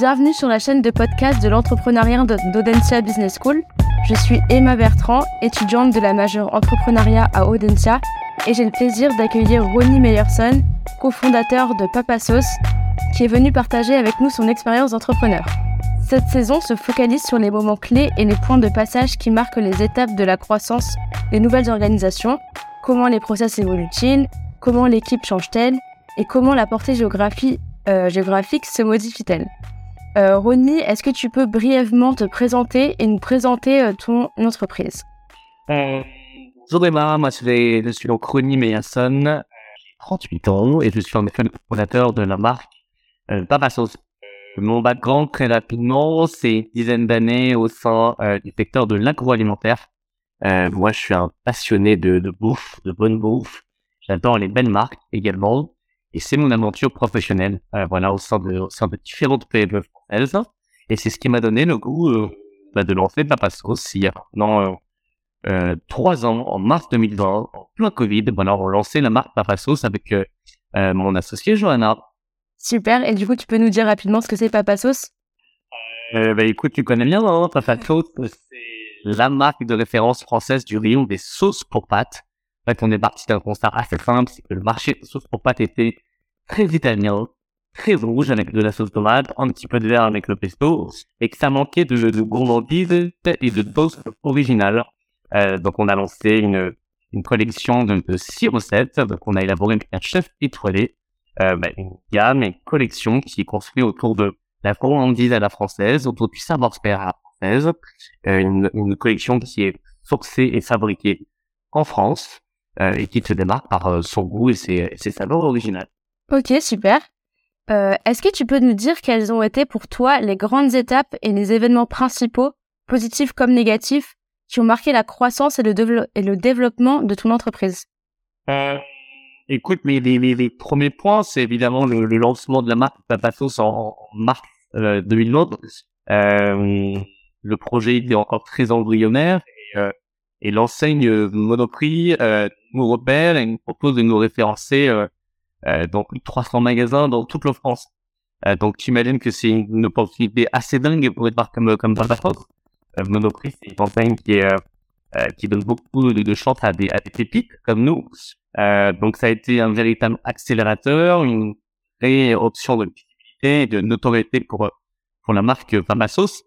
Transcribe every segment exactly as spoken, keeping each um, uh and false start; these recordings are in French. Bienvenue sur la chaîne de podcast de l'entrepreneuriat d'Audentia Business School. Je suis Emma Bertrand, étudiante de la majeure entrepreneuriat à Audentia et j'ai le plaisir d'accueillir Ronny Meyerson, cofondateur de Papa Sauce, qui est venu partager avec nous son expérience d'entrepreneur. Cette saison se focalise sur les moments clés et les points de passage qui marquent les étapes de la croissance des nouvelles organisations, comment les process évoluent-ils, comment l'équipe change-t-elle et comment la portée géographie, euh, géographique se modifie-t-elle. Euh, Ronny, est-ce que tu peux brièvement te présenter et nous présenter euh, ton entreprise? euh, Bonjour Emma, moi je suis donc Ronny Meyerson, j'ai trente-huit ans et je suis en effet le fondateur de la marque euh, Papa Sauce. Mon background très rapidement, c'est une dizaine d'années au sein euh, du secteur de l'agroalimentaire. Euh, moi je suis un passionné de, de bouffe, de bonne bouffe. J'adore les belles marques également. Et c'est mon aventure professionnelle, euh, voilà, au sein de, au sein de différentes P M E françaises. Et c'est ce qui m'a donné le goût euh, bah, de lancer Papa Sauce il y a maintenant euh, euh, trois ans, en mars deux mille vingt, en plein Covid. Voilà, on lançait la marque Papa Sauce avec euh, euh, mon associé Johanna. Super, et du coup, tu peux nous dire rapidement ce que c'est Papa Sauce? euh, bah, Écoute, tu connais bien, hein, Papa Sauce, c'est la marque de référence française du rayon des sauces pour pâtes. En fait, on est parti d'un constat assez simple, c'est que le marché de sauce pour pâtes était très italien, très rouge avec de la sauce tomate, un petit peu de vert avec le pesto, et que ça manquait de, de gourmandise et de sauce originale. Euh, donc on a lancé une, une collection de, de six recettes, donc on a élaboré avec un chef étoilé, euh, bah, une gamme et une collection qui est construite autour de la gourmandise à la française, autour du savoir-faire à la française, euh, une, une collection qui est sourcée et fabriquée en France, Euh, et qui se démarque par euh, son goût et ses, ses saveurs originales. Ok, super. Euh, est-ce que tu peux nous dire quelles ont été pour toi les grandes étapes et les événements principaux, positifs comme négatifs, qui ont marqué la croissance et le, dev- et le développement de ton entreprise? euh, Écoute, mais les, les, les premiers points, c'est évidemment le, le lancement de la marque Papa Sauce en, en mars euh, deux mille neuf. Euh, le projet était encore très embryonnaire et... Euh, Et l'enseigne euh, Monoprix euh, nous repère et nous propose de nous référencer euh, euh, dans plus de trois cents magasins dans toute la France. Euh, donc tu imagines que c'est une opportunité assez dingue pour être marqué comme, comme Papa Sauce. Euh, Monoprix, c'est une enseigne qui, euh, euh, qui donne beaucoup de, de chance à des, à des pépites comme nous. Euh, donc ça a été un véritable accélérateur, une vraie option de visibilité et de notoriété pour, pour la marque Papa Sauce.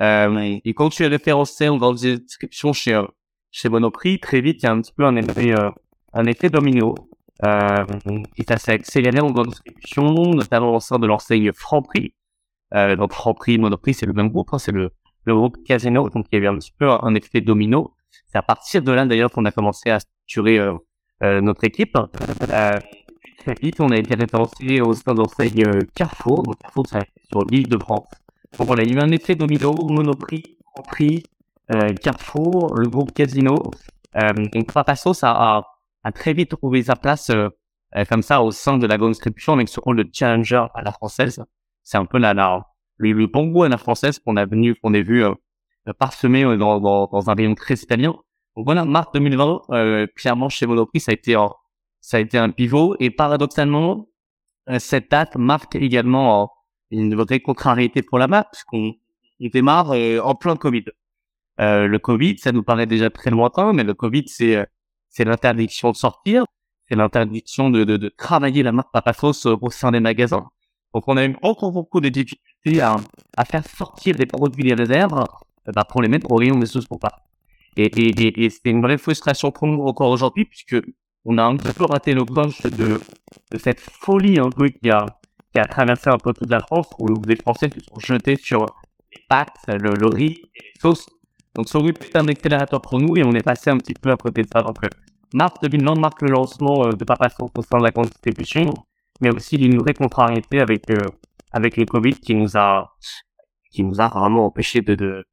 Euh, et quand tu es référencé, on va dans les descriptions chez euh, Chez Monoprix, très vite, il y a un petit peu un effet, euh, un effet domino. Euh, et ça s'est accéléré en grande distribution, notamment au sein de l'enseigne Franprix. Euh, donc Franprix, Monoprix, c'est le même groupe, hein, c'est le, le groupe Casino. Donc il y a eu un petit peu un effet domino. C'est à partir de là, d'ailleurs, qu'on a commencé à structurer euh, euh, notre équipe. Euh, très vite, on a été référencé au sein de l'enseigne Carrefour. Donc Carrefour, ça a été sur l'île de France. Donc on a eu un effet domino, Monoprix, Franprix, Euh, Carrefour, le groupe Casino. Euh, donc Papa Sauce a, a, a très vite trouvé sa place euh, euh, comme ça au sein de la grande distribution avec ce rôle de challenger à la française. C'est un peu la, la, le, le bon goût à la française qu'on a venu, qu'on a vu euh, parsemé euh, dans, dans, dans un rayon très italien. Donc voilà, mars deux mille vingt, euh, clairement chez Monoprix, ça a été un, ça a été un pivot. Et paradoxalement, euh, cette date marque également euh, une vraie contrariété pour la marque puisqu'on on démarre euh, en plein Covid. Euh, le Covid, ça nous paraît déjà très lointain, mais le Covid, c'est c'est l'interdiction de sortir, c'est l'interdiction de de, de travailler la marque Papa Sauce au sein des magasins. Donc on a eu encore beaucoup de difficultés à à faire sortir des produits des réserves euh, bah, pour les mettre au rayon des sauces pour pas. Et et et, et c'est une vraie frustration pour nous encore aujourd'hui puisque on a un peu raté le coche de de cette folie un peu qui a qui a traversé un peu toute la France où les Français se sont jetés sur les pâtes, le, le riz et les sauces. Donc, ça a été un accélérateur pour nous et on est passé un petit peu à côté de ça. Donc, mars deux mille vingt marque le lancement de Papa Sauce au sein de la grande distribution, mais aussi d'une vraie contrariété avec euh, avec le Covid qui nous a qui nous a vraiment empêché de de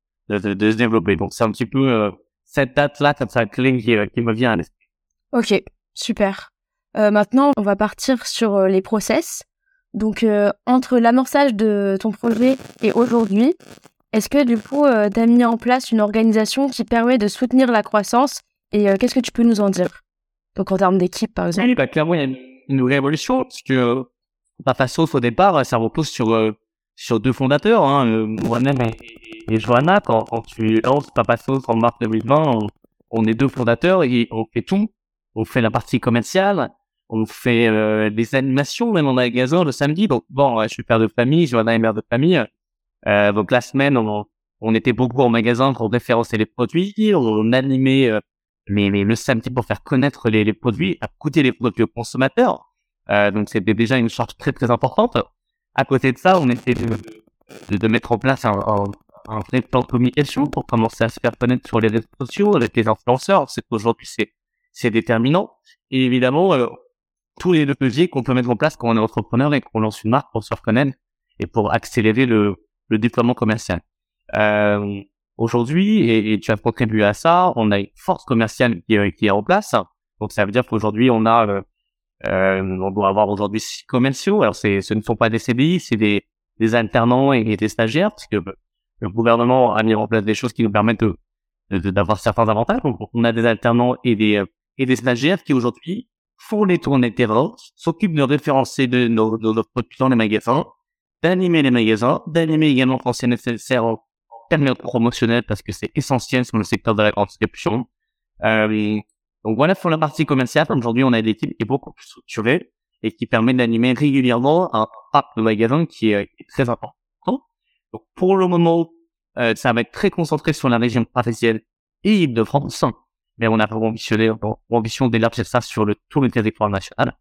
de, de se développer. Donc, c'est un petit peu euh, cette date-là, comme ça, clé qui, qui me vient à l'esprit. Ok, super. Euh, maintenant, on va partir sur les process. Donc, euh, entre l'amorçage de ton projet et aujourd'hui. Est-ce que du coup, euh, tu as mis en place une organisation qui permet de soutenir la croissance et euh, qu'est-ce que tu peux nous en dire? Donc en termes d'équipe, par exemple. Oui, bah, clairement, il y a une révolution parce que euh, Papa Sauce, au départ, ça repose sur euh, sur deux fondateurs, hein, moi-même et, et Johanna. Quand, quand tu lances Papa Sauce en mars deux mille vingt, on, on est deux fondateurs et on fait tout. On fait la partie commerciale, on fait euh, des animations, même on a le gazon le samedi. Donc bon, je suis père de famille, Johanna est mère de famille. Euh, donc la semaine, on, on était beaucoup en magasin pour référencer les produits, on animait euh, les, les, le samedi pour faire connaître les, les produits, à coûter les produits aux consommateurs. Euh, donc c'était déjà une charge très très importante. À côté de ça, on essaie de, de, de mettre en place un, un, un vrai plan de communication pour commencer à se faire connaître sur les réseaux sociaux avec les influenceurs. C'est qu'aujourd'hui, c'est, c'est déterminant. Et évidemment, euh, tous les leviers qu'on peut mettre en place quand on est entrepreneur et qu'on lance une marque pour se reconnaître et pour accélérer le, le déploiement commercial. Euh, aujourd'hui, et, et tu as contribué à ça, on a une force commerciale qui, euh, qui est en place. Donc, ça veut dire qu'aujourd'hui, on a... Euh, Euh, on doit avoir aujourd'hui six commerciaux. Alors, c'est, ce ne sont pas des C D I, c'est des, des alternants et, et des stagiaires, parce que bah, le gouvernement a mis en place des choses qui nous permettent de, de, d'avoir certains avantages. Donc, on a des alternants et des, et des stagiaires qui aujourd'hui font les tournées terrain, s'occupent de référencer de nos, de nos produits dans les magasins, d'animer les magasins, d'animer également quand c'est nécessaire en termes promotionnels, parce que c'est essentiel sur le secteur de la grande distribution. Euh, Donc voilà pour la partie commerciale. Aujourd'hui, on a une équipe qui est beaucoup plus structurée et qui permet d'animer régulièrement un pack de magasin qui est très important. Donc pour le moment, euh, ça va être très concentré sur la région parisienne et Île-de-France, mais on a vraiment ambitionné, ambition d'élargir ça sur le, tout le territoire national.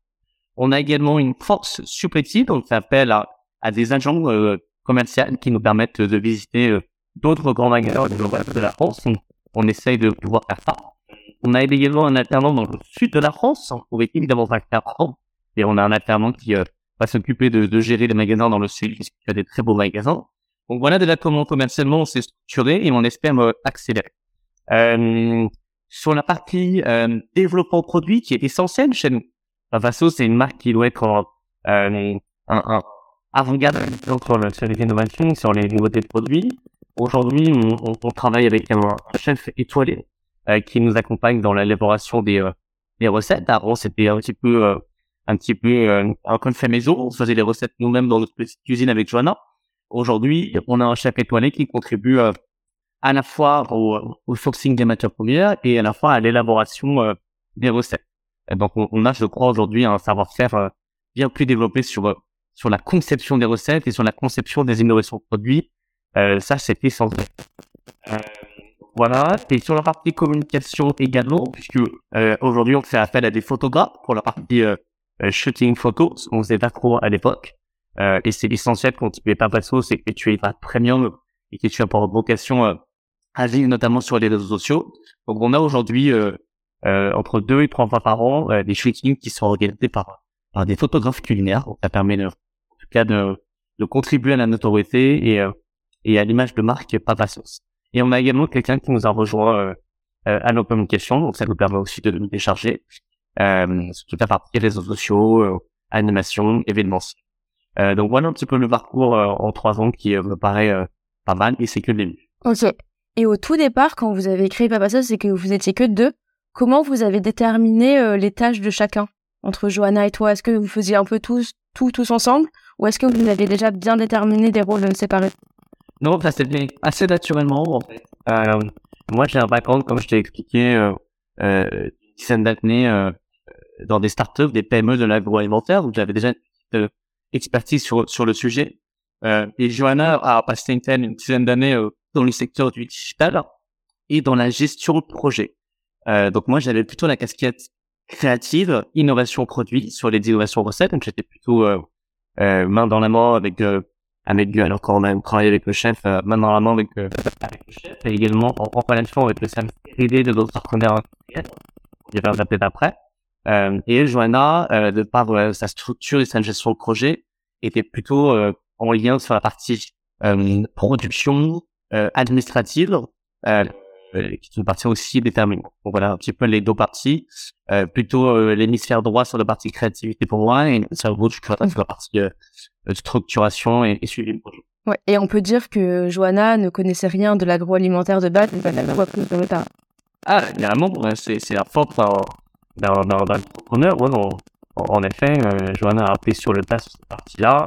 On a également une force supplétive, donc ça appelle à, à des agents euh, commerciaux qui nous permettent de visiter euh, d'autres grands magasins de la France. Donc, on essaye de pouvoir faire ça. On a également un alternant dans le sud de la France, on trouve évidemment un alternant, et on a un alternant qui euh, va s'occuper de, de gérer les magasins dans le sud, parce qu'il y a des très beaux magasins. Donc voilà de là comment commercialement on s'est structuré et on espère euh, accélérer. Euh, sur la partie euh, développement produit qui est essentielle chez nous, Papa Sauce, c'est une marque qui doit être euh, un, un avant-garde sur, le, sur les innovations, sur les nouveautés de produits. Aujourd'hui, on, on, on travaille avec un chef étoilé Euh, qui nous accompagne dans l'élaboration des euh, des recettes. Avant, c'était un petit peu euh, un petit peu euh, un coin de fait maison. On faisait les recettes nous-mêmes dans notre petite cuisine avec Johanna. Aujourd'hui, on a un chef étoilé qui contribue euh, à la fois au, au sourcing des matières premières et à la fois à l'élaboration euh, des recettes. Et donc, on, on a, je crois, aujourd'hui un savoir-faire euh, bien plus développé sur euh, sur la conception des recettes et sur la conception des innovations de produits. Euh, ça, c'était sans euh, Voilà, et sur la partie communication également, puisque euh, aujourd'hui on fait appel à des photographes pour la partie euh, shooting photo, ce qu'on faisait pas trop à l'époque. Euh, et c'est essentiel quand tu es Papa Sauce, c'est que tu es pas premium et que tu as pour vocation euh, à vivre notamment sur les réseaux sociaux. Donc on a aujourd'hui euh, euh, entre deux et trois fois par an euh, des shootings qui sont organisés par, par des photographes culinaires. Donc ça permet de, en tout cas de, de contribuer à la notoriété et, euh, et à l'image de marque Papa Sauce. Et on a également quelqu'un qui nous a rejoint euh, euh, à nos communications, donc ça nous permet aussi de nous décharger euh, sur toute la partie réseaux sociaux, euh, animation, événements. Euh, donc voilà un petit peu le parcours euh, en trois ans qui euh, me paraît euh, pas mal et c'est que le début. Ok. Et au tout départ, quand vous avez créé Papa Sauce, c'est que vous étiez que deux. Comment vous avez déterminé euh, les tâches de chacun entre Johanna et toi? Est-ce que vous faisiez un peu tous, tout, tous ensemble, ou est-ce que vous avez déjà bien déterminé des rôles séparés? Non, ça s'est fait assez naturellement, en fait. Euh, moi, j'ai un background, comme je t'ai expliqué, euh, euh, une dizaine d'années, euh, dans des startups, des P M E de l'agroalimentaire, donc j'avais déjà une euh, expertise sur, sur le sujet. Euh, et Johanna a passé une, telle, une dizaine d'années euh, dans le secteur du digital et dans la gestion de projet. Euh, donc moi, j'avais plutôt la casquette créative, innovation produit, sur les innovations recettes, donc j'étais plutôt euh, euh, main dans la main avec... Euh, avec alors quand on a travaillé avec le chef, euh, main dans la main avec, euh, avec le chef, et également en relation avec le service privé de d'autres partenaires, on y reviendra peut-être après. Euh, et Johanna, euh, de par euh, sa structure et sa gestion de projet, était plutôt euh, en lien sur la partie euh, production euh, administrative, euh, euh, qui est une partie aussi déterminante. Donc voilà un petit peu les deux parties, euh, plutôt euh, l'hémisphère droit sur la partie créativité pour moi, et le cerveau du créateur sur la partie... Euh, structuration et, et suivi le projet. Ouais, et on peut dire que Johanna ne connaissait rien de l'agroalimentaire de base, mais elle voit plus de retard. Ah, évidemment, c'est, c'est la force d'un entrepreneur. Ouais, en effet, euh, Johanna a appris sur le tas cette partie-là,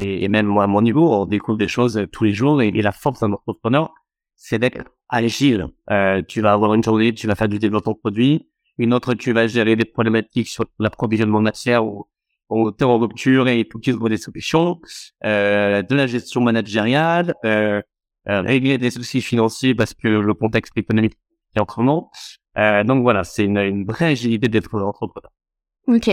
et et, et même moi à mon niveau, on découvre des choses tous les jours, et, et la force d'un entrepreneur, c'est d'être agile. Euh, tu vas avoir une journée, tu vas faire du développement de produit, une autre, tu vas gérer des problématiques sur l'approvisionnement de matière ou en hauteur, en rupture, et tout qui se voit des solutions, euh, de la gestion managériale, euh, euh, régler des soucis financiers parce que le contexte économique est en tournant. Euh, donc voilà, c'est une, une vraie agilité d'être entrepreneur. Ok.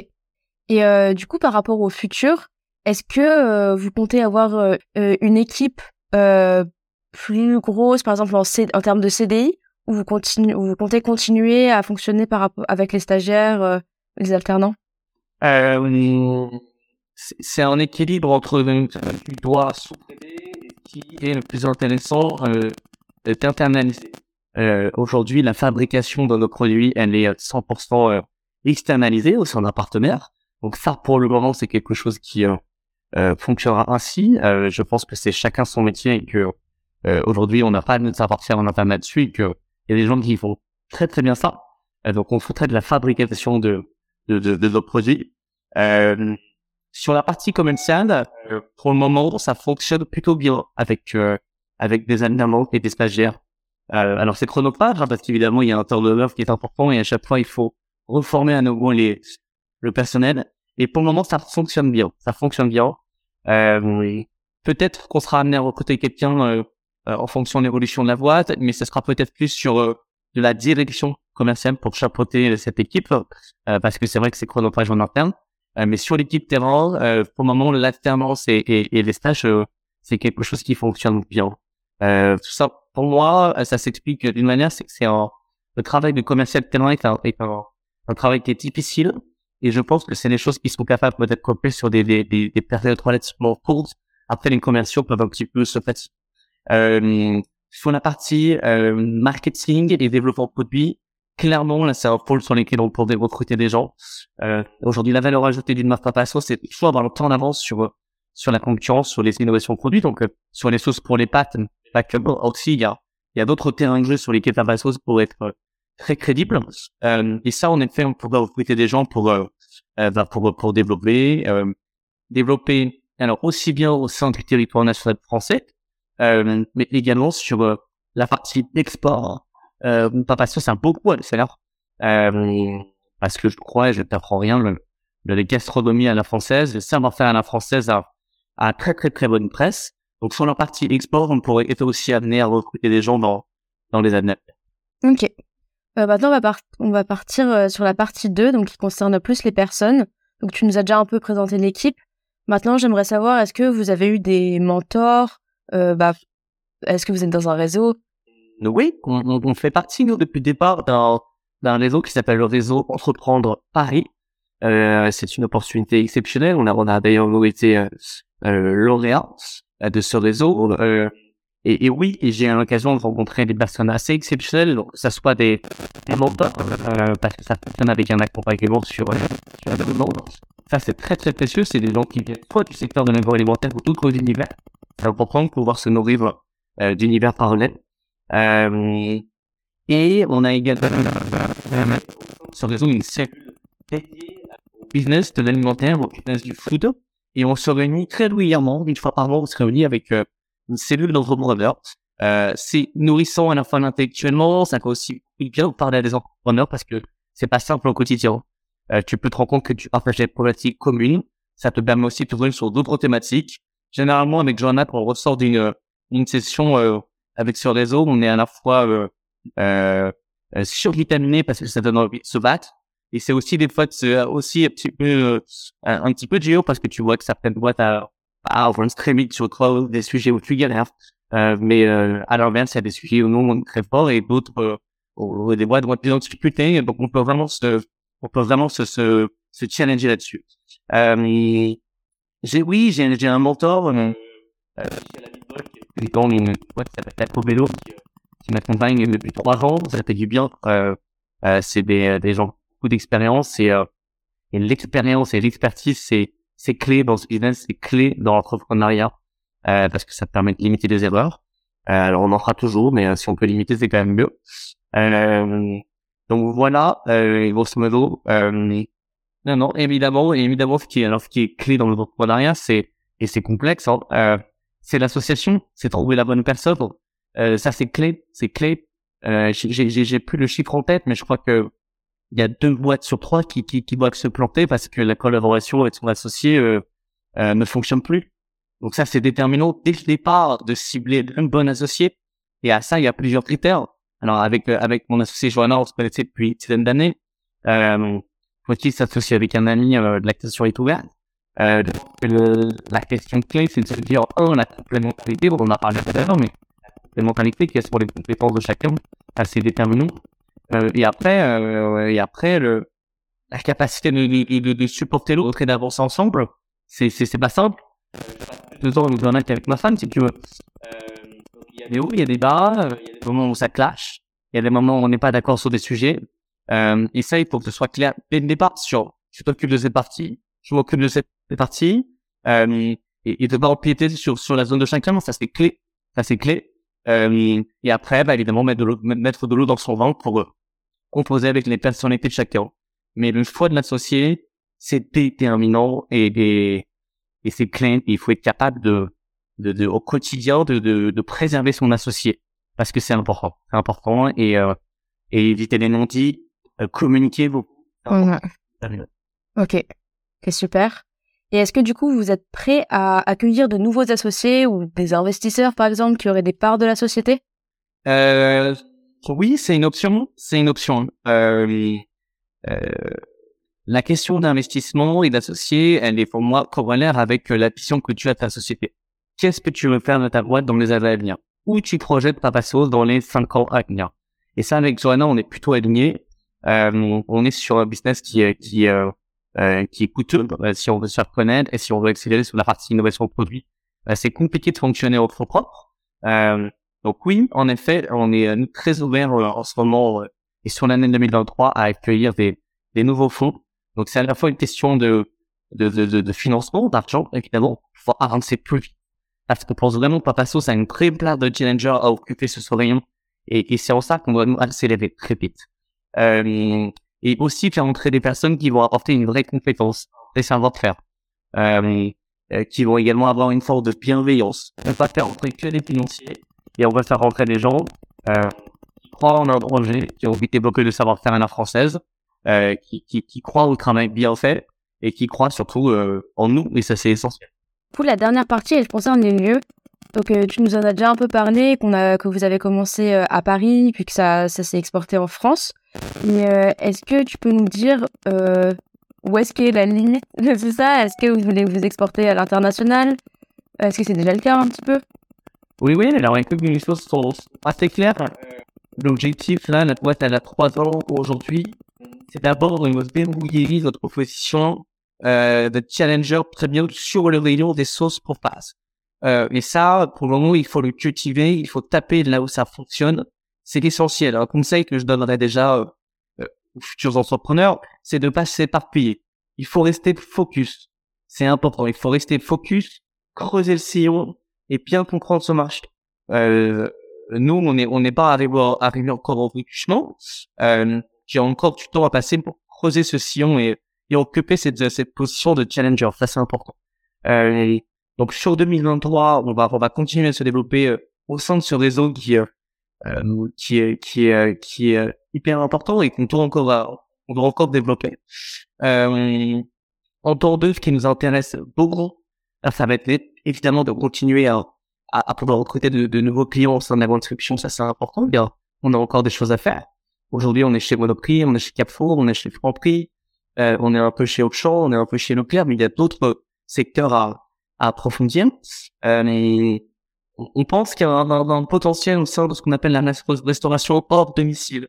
Et euh, du coup, par rapport au futur, est-ce que euh, vous comptez avoir euh, une équipe euh, plus grosse, par exemple en, C- en termes de C D I, ou vous, continu- vous comptez continuer à fonctionner par rapport avec les stagiaires, euh, les alternants? Euh, c'est un équilibre entre ce qui doit sous-traiter et qui est le plus intéressant euh, d'internaliser. Euh, aujourd'hui, la fabrication de nos produits, elle est cent pour cent externalisée au sein d'un partenaire. Donc ça, pour le moment, c'est quelque chose qui euh, euh, fonctionnera ainsi. Euh, je pense que c'est chacun son métier et que euh, aujourd'hui, on n'a pas de savoir-faire en interne là-dessus et qu'il y a des gens qui font très très bien ça. Euh, donc on traite de la fabrication de de, de, de nos produits. Euh, sur la partie commerciale, euh, pour le moment, ça fonctionne plutôt bien avec euh, avec des alternants et des stagiaires. Euh, alors c'est chronophage hein, parce qu'évidemment il y a un turnover qui est important et à chaque fois il faut reformer à nouveau les le personnel. Et pour le moment, ça fonctionne bien. Ça fonctionne bien. Euh, oui. Peut-être qu'on sera amené à recruter quelqu'un euh, euh, en fonction de l'évolution de la boîte, mais ce sera peut-être plus sur euh, de la direction commerciale pour chapeauter cette équipe, euh, parce que c'est vrai que c'est chronophage en interne. Euh, mais sur l'équipe terrain, euh, pour le moment, l'alternance et, et, et les stages, euh, c'est quelque chose qui fonctionne bien. Euh, tout ça, pour moi, ça s'explique d'une manière, c'est que c'est un, le travail de commercial terrain est un, est un, un travail qui est difficile. Et je pense que c'est des choses qui sont capables d'être couplées sur des, des, des, des périodes relativement courtes. Après, les commerciaux peuvent un petit peu se fatiguer. Euh, sur la partie, euh, marketing et développement de produits, clairement, là, c'est un pôle sur lequel on pourrait recruter des gens. Euh, aujourd'hui, la valeur ajoutée d'une marque Papa Sauce, c'est toujours avoir le temps d'avance sur, sur la concurrence, sur les innovations de produits. Donc, euh, sur les sauces pour les pâtes, pas que, aussi, il y a, il y a d'autres terrains de jeu sur lesquels Papa Sauce pourrait être euh, très crédible. Euh, et ça, en effet, on pourrait recruter des gens pour, euh, euh, pour, pour développer, euh, développer, alors, aussi bien au sein du territoire national français, euh, mais également sur euh, la partie d'export. Euh, Papa Sauce, c'est un beau coup, le salaire. Euh, parce que je crois, et je t'apprends rien, le, le gastronomie à la française, le savoir-faire à la française a, a très, très, très bonne presse. Donc, sur la partie export, on pourrait être aussi amené à recruter des gens dans, dans les années. Ok. Euh, maintenant, on va, par- on va partir euh, sur la partie deux, donc qui concerne plus les personnes. Donc, tu nous as déjà un peu présenté l'équipe. Maintenant, j'aimerais savoir, est-ce que vous avez eu des mentors euh, bah, est-ce que vous êtes dans un réseau? Oui, on, on fait partie, nous, depuis le départ, d'un, d'un réseau qui s'appelle le réseau Entreprendre Paris. Euh, c'est une opportunité exceptionnelle. On a, on a d'ailleurs été euh, euh, lauréat de ce réseau. Euh, Et, et oui, et j'ai eu l'occasion de rencontrer des personnes assez exceptionnelles, donc que ça soit des, des mentors, euh, parce que ça fonctionne avec un accompagnement sur, euh, sur la demande. Ça, c'est très très précieux, c'est des gens qui viennent soit du secteur de l'agroalimentaire ou d'autres univers, pour comprendre, pouvoir se nourrir euh, d'univers parallèles. Euh, et on a également sur réseau une cellule dédiée au business de l'alimentaire, au business du food, et on se réunit très régulièrement, une fois par mois, on se réunit avec euh, une cellule d'entrepreneurs. Euh, c'est nourrissant à la fois intellectuellement, ça peut aussi bien parler à des entrepreneurs parce que c'est pas simple au quotidien. Euh, tu peux te rendre compte que tu partages des problématiques communes. Ça te permet aussi de t'ouvrir sur d'autres thématiques. Généralement, avec Johanna, on ressort d'une une session euh, avec ce réseau. On est à la fois euh, euh, survitaminé parce que ça donne envie de se battre. Et c'est aussi des fois c'est aussi un petit peu euh, un, un petit peu de géo parce que tu vois que certaines boîtes à Ah, on stream it sur trois des sujets où tu galères, euh, mais euh, à l'inverse, il y a des sujets où nous on est très fort et d'autres euh, où des boîtes vont être plus en difficulté. Donc on peut vraiment se, on peut vraiment se se, se challenger là-dessus. Euh, j'ai oui, j'ai, j'ai un mentor, euh, euh, qui est dans une boîte qui s'appelle Taco Bello, qui m'accompagne depuis trois ans. Ça fait du bien. Euh, euh, c'est des des gens beaucoup d'expérience et, euh, et l'expérience et l'expertise c'est C'est clé dans ce business, c'est clé dans l'entrepreneuriat, euh, parce que ça permet de limiter les erreurs. Euh, alors, on en fera toujours, mais euh, si on peut limiter, c'est quand même mieux. Euh, donc, voilà, euh, grosso modo. Euh, non, non, évidemment, évidemment, ce qui est, alors, ce qui est clé dans l'entrepreneuriat, c'est et c'est complexe. Hein. Euh, c'est l'association, c'est trouver la bonne personne. Euh, ça, c'est clé, c'est clé. Euh, j'ai, j'ai, j'ai plus le chiffre en tête, mais je crois que il y a deux boîtes sur trois qui, qui, qui doivent se planter parce que la collaboration avec son associé euh, euh, ne fonctionne plus. Donc ça, c'est déterminant dès le départ de cibler un bon associé. Et à ça, il y a plusieurs critères. Alors, avec euh, avec mon associé Johanna, on se connaissait depuis une dizaine d'années. Euh, faut-il s'associer avec un ami euh, de la question est ouverte. Euh, le, la question clé, c'est de se dire, oh, la complémentarité, on en a parlé tout à l'heure, mais la complémentarité, qu'est-ce pour les compétences de chacun, assez déterminant. Euh, et après, euh, et après, le, la capacité de, de, de, de supporter l'autre et d'avancer ensemble, c'est, c'est, c'est pas simple. Deux ans, nous en a avec ma femme, si tu veux. Il y a des hauts, il y a des bas, il y a des moments où ça clash, il y a des moments où on n'est pas d'accord sur des sujets. Euh, et ça, il faut que ce soit clair dès le départ sur, je t'occupe de cette partie, je m'occupe de cette partie, euh, et, et de pas empiéter sur, sur la zone de chacun, ça c'est clé, ça c'est clé. Euh, et après, bah, évidemment, mettre de l'eau, mettre de l'eau dans son ventre pour euh, composer avec les personnalités de chacun. Mais le choix de l'associé, c'est déterminant et, et, et c'est clé. Il faut être capable de, de, de au quotidien, de, de, de préserver son associé. Parce que c'est important, c'est important et, euh, et éviter les non-dits, euh, communiquer vos. Mmh. Ok. C'est super. Et est-ce que du coup, vous êtes prêt à accueillir de nouveaux associés ou des investisseurs, par exemple, qui auraient des parts de la société ? euh, Oui, c'est une option. C'est une option. Euh, euh, la question d'investissement et d'associés, elle est pour moi corollaire avec la vision que tu as de ta société. Qu'est-ce que tu veux faire de ta boîte dans les années à venir ? Où tu projettes Papa Sauce dans les cinq ans à venir ? Et ça, avec Johanna, on est plutôt alignés. Euh, on est sur un business qui... qui euh, Euh, qui est coûteux euh, si on veut se faire connaître et si on veut accélérer sur la partie innovation de produit. Euh, c'est compliqué de fonctionner au fond propre. Euh, donc oui, en effet, on est euh, très ouvert euh, en ce moment euh, et sur l'année deux mille vingt-trois à accueillir des, des nouveaux fonds. Donc c'est à la fois une question de, de, de, de, de financement, d'argent, évidemment, pour pouvoir avancer plus vite. Parce qu'on pense vraiment que Papa Sauce a une très place de challenger à occuper ce rayon et, et c'est en ça qu'on doit nous accélérer très vite. Euh, Et aussi faire entrer des personnes qui vont apporter une vraie compétence, des savoir-faire, euh, euh, qui vont également avoir une forme de bienveillance. On va pas faire entrer que des financiers, et on va faire entrer des gens euh, qui croient en leur projet, qui ont envie de débloquer le savoir-faire à la française, euh, qui, qui, qui croient au travail bien fait, et qui croient surtout euh, en nous, et ça c'est essentiel. Pour la dernière partie, elle concerne les lieux. Donc euh, tu nous en as déjà un peu parlé, qu'on a, que vous avez commencé euh, à Paris, puis que ça, ça s'est exporté en France. Mais euh, est-ce que tu peux nous dire euh, où est-ce qu'est la limite de tout ça ? Est-ce que vous voulez vous exporter à l'international ? Est-ce que c'est déjà le cas un petit peu ? Oui, oui, alors un peu les choses sont assez claires. L'objectif, là, la boîte, elle a trois ans aujourd'hui. C'est d'abord de débrouiller notre proposition euh, de challenger premium sur le rayon des sauces pour passe. Euh, et ça, pour le moment, il faut le cultiver, il faut taper là où ça fonctionne. C'est essentiel. Un conseil que je donnerais déjà euh, euh, aux futurs entrepreneurs, c'est de ne pas s'éparpiller. Il faut rester focus. C'est important. Il faut rester focus, creuser le sillon et bien comprendre ce marché. Euh, nous, on n'est on n'est pas arrivé, arrivé encore au bout du chemin. Euh, j'ai encore du temps à passer pour creuser ce sillon et, et occuper cette, cette position de challenger. Ça, c'est important. Euh, donc, sur deux mille vingt-trois, on va, on va continuer à se développer euh, au sein de ce réseau qui... Euh, Euh, qui est qui est qui est hyper important et qu'on doit encore à, on doit encore développer. Euh, en temps deux, ce qui nous intéresse beaucoup, ça va être évidemment de continuer à à, à pouvoir recruter de, de nouveaux clients au sein de la grande distribution. Ça c'est important. Bien, on a encore des choses à faire. Aujourd'hui, on est chez Monoprix, on est chez Carrefour, on est chez Franprix, euh, on est un peu chez Auchan, on est un peu chez Leclerc, mais il y a d'autres secteurs à à approfondir. Euh, mais on pense qu'il y a un, un, un potentiel au sein de ce qu'on appelle la restauration hors domicile.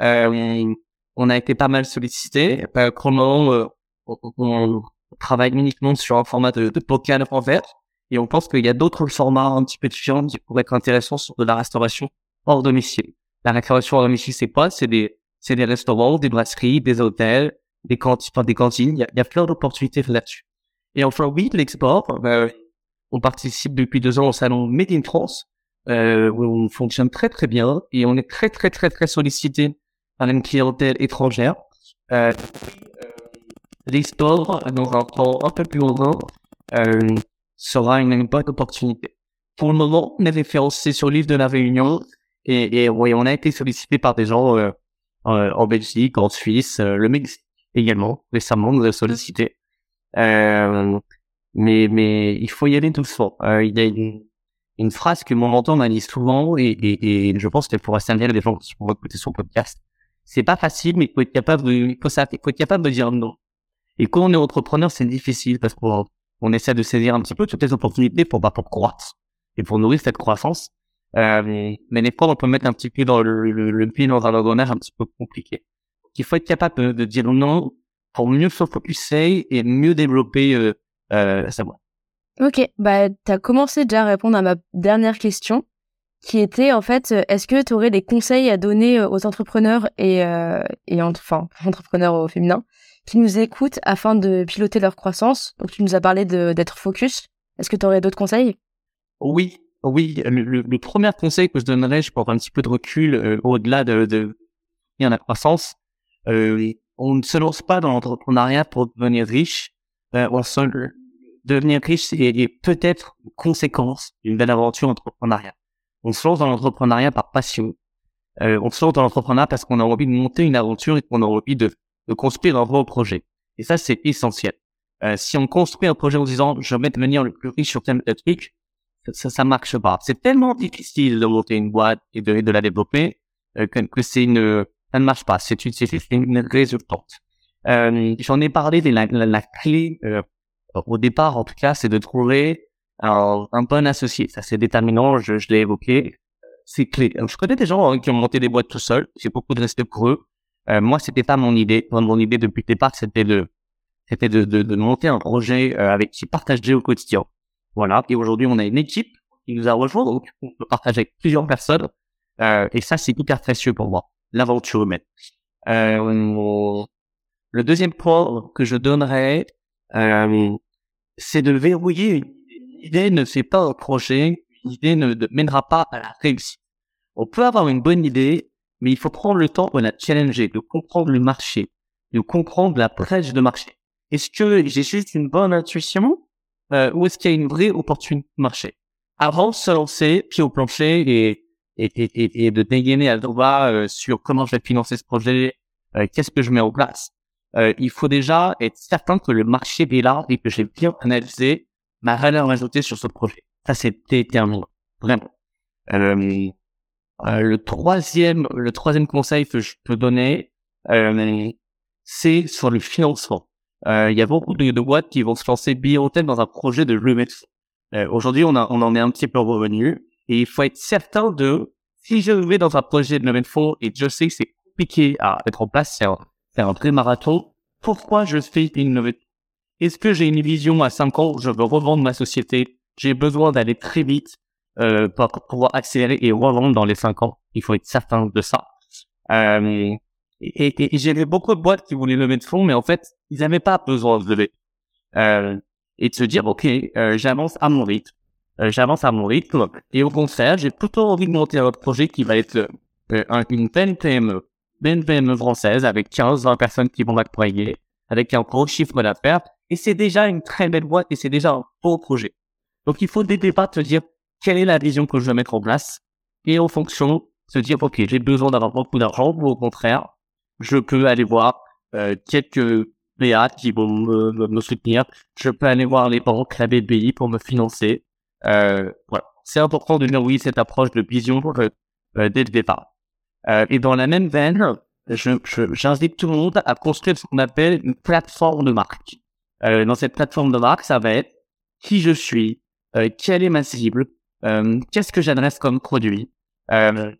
Euh, on a été pas mal sollicité. Euh, Comment euh, on, on travaille uniquement sur un format de, de bocal en verre, et on pense qu'il y a d'autres formats un petit peu différents qui pourraient être intéressants sur de la restauration hors domicile. La restauration hors domicile, c'est quoi ? C'est des, c'est des restaurants, des brasseries, des hôtels, des cantines. Enfin, des cantines. Il y a, il y a plein d'opportunités là-dessus. Et enfin, oui, l'export. Euh, On participe depuis deux ans au salon Made in France, euh, où on fonctionne très très bien et on est très très très très sollicité par une clientèle étrangère. Euh, les stores, dans un temps un peu plus loin, euh, sera une bonne opportunité. Pour le moment, on est référencé sur le livre de la Réunion et, et oui, on a été sollicité par des gens euh, euh, en Belgique, en Suisse, euh, le Mexique également. Récemment, on nous a sollicité. Euh, mais, mais il faut y aller doucement. Euh, il y a une, une phrase que mon mentor m'a dit souvent et, et, et je pense qu'elle pourra servir à des gens qui vont écouter son podcast. C'est pas facile, mais il faut être capable de, il faut, ça, il faut être capable de dire non. Et quand on est entrepreneur, c'est difficile parce qu'on on essaie de saisir un petit peu toutes les opportunités pour, bah, pour croître et pour nourrir cette croissance. Euh, mais, mais des fois, on peut mettre un petit peu dans le, le, le pied dans un engrenage un petit peu compliqué. Donc, il faut être capable de, de dire non pour mieux se focuser et mieux développer euh, euh, sa boîte. Ok, bah, tu as commencé déjà à répondre à ma dernière question, qui était en fait, est-ce que tu aurais des conseils à donner aux entrepreneurs et, euh, et entre, enfin, entrepreneurs au féminin qui nous écoutent afin de piloter leur croissance? Donc, tu nous as parlé de, d'être focus. Est-ce que tu aurais d'autres conseils? Oui, oui. Le, le, le premier conseil que je donnerais, je prends un petit peu de recul euh, au-delà de, de il y a la croissance. Euh, on ne se lance pas dans l'entrepreneuriat pour devenir riche. Euh, on se, devenir riche, c'est, est peut-être une conséquence d'une belle aventure entrepreneuriale. On se lance dans l'entrepreneuriat par passion. Euh, on se lance dans l'entrepreneuriat parce qu'on a envie de monter une aventure et qu'on a envie de, de construire un vrai projet. Et ça, c'est essentiel. Euh, si on construit un projet en disant « je vais devenir le plus riche sur tel truc », ça, ça marche pas. C'est tellement difficile de monter une boîte et de, et de la développer euh, que, que c'est une, ça ne marche pas. C'est une, c'est une résultante. Euh, j'en ai parlé de la, la, la clé euh, au départ, en tout cas, c'est de trouver Alors, un bon associé, ça c'est déterminant, je, je l'ai évoqué, c'est clé. Je connais des gens hein, qui ont monté des boîtes tout seuls, j'ai beaucoup de respect pour eux. Euh, moi, c'était pas mon idée. Mon idée depuis le départ, c'était de, c'était de, de, de monter un projet euh, avec qui partager au quotidien. Voilà. Et aujourd'hui, on a une équipe qui nous a rejoint, donc on peut partager avec plusieurs personnes. Euh, et ça, c'est hyper précieux pour moi, l'aventure humaine. Euh, le deuxième point que je donnerais, euh, c'est de verrouiller. L'idée ne fait pas un projet, l'idée ne, ne mènera pas à la réussite. On peut avoir une bonne idée, mais il faut prendre le temps de la challenger, de comprendre le marché, de comprendre la presse de marché. Est-ce que j'ai juste une bonne intuition euh, ou est-ce qu'il y a une vraie opportunité de marché? Avant de se lancer, pied au plancher et, et, et, et de dégainer à droite euh, sur comment je vais financer ce projet, euh, qu'est-ce que je mets en place, euh, il faut déjà être certain que le marché est là et que j'ai bien analysé ma valeur ajoutée sur ce projet. Ça, c'est déterminant. Vraiment. Euh, euh, le troisième, le troisième conseil que je peux donner, euh, c'est sur le financement. Euh, il y a beaucoup de, de boîtes qui vont se lancer billet en tête dans un projet de levée de fonds. Euh, aujourd'hui, on a, on en est un petit peu revenu et il faut être certain de, si je vais dans un projet de levée de fonds et je sais que c'est compliqué à mettre en place, c'est un, c'est un vrai marathon, pourquoi je fais une levée de fonds? Est-ce que j'ai une vision à cinq ans où je veux revendre ma société? J'ai besoin d'aller très vite euh, pour pouvoir accélérer et revendre dans les cinq ans. Il faut être certain de ça. Euh, et, et, et j'avais beaucoup de boîtes qui voulaient lever de fonds, mais en fait, ils n'avaient pas besoin de lever. Euh, et de se dire, OK, euh, j'avance à mon rythme. Euh, j'avance à mon rythme. Et au contraire, j'ai plutôt envie de monter un projet qui va être euh, une belle P M E, belle P M E française avec quinze à vingt personnes qui vont m'accompagner, avec un gros chiffre d'affaires. Et c'est déjà une très belle boîte et c'est déjà un beau projet. Donc, il faut dès le départ se dire quelle est la vision que je veux mettre en place et en fonction, se dire, OK, j'ai besoin d'avoir beaucoup d'argent ou au contraire, je peux aller voir euh, quelques B A qui vont me, me, me soutenir. Je peux aller voir les banques, la B B I pour me financer. Euh, voilà. C'est important de dire oui, cette approche de vision euh, euh, dès le départ. Euh, et dans la même veine, je, je, j'invite tout le monde à construire ce qu'on appelle une plateforme de marque. Euh, dans cette plateforme de marque, ça va être qui je suis, euh, quelle est ma cible, euh, qu'est-ce que j'adresse comme produit. Euh,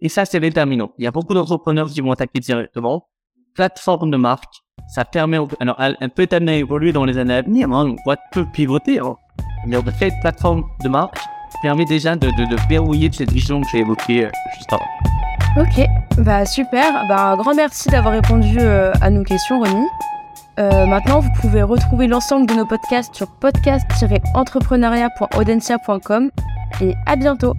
et ça, c'est déterminant. Il y a beaucoup d'entrepreneurs qui vont attaquer directement. Plateforme de marque, ça permet... Alors, elle, elle peut amener à évoluer dans les années à venir. Hein, une boîte peut pivoter. Hein. Mais en fait, plateforme de marque permet déjà de, de, de verrouiller cette vision que j'ai évoquée euh, juste avant. Ok, bah super. Bah, un grand merci d'avoir répondu euh, à nos questions, Ronny. Euh, maintenant, vous pouvez retrouver l'ensemble de nos podcasts sur podcast tiret entrepreneuriat point audentia point com et à bientôt.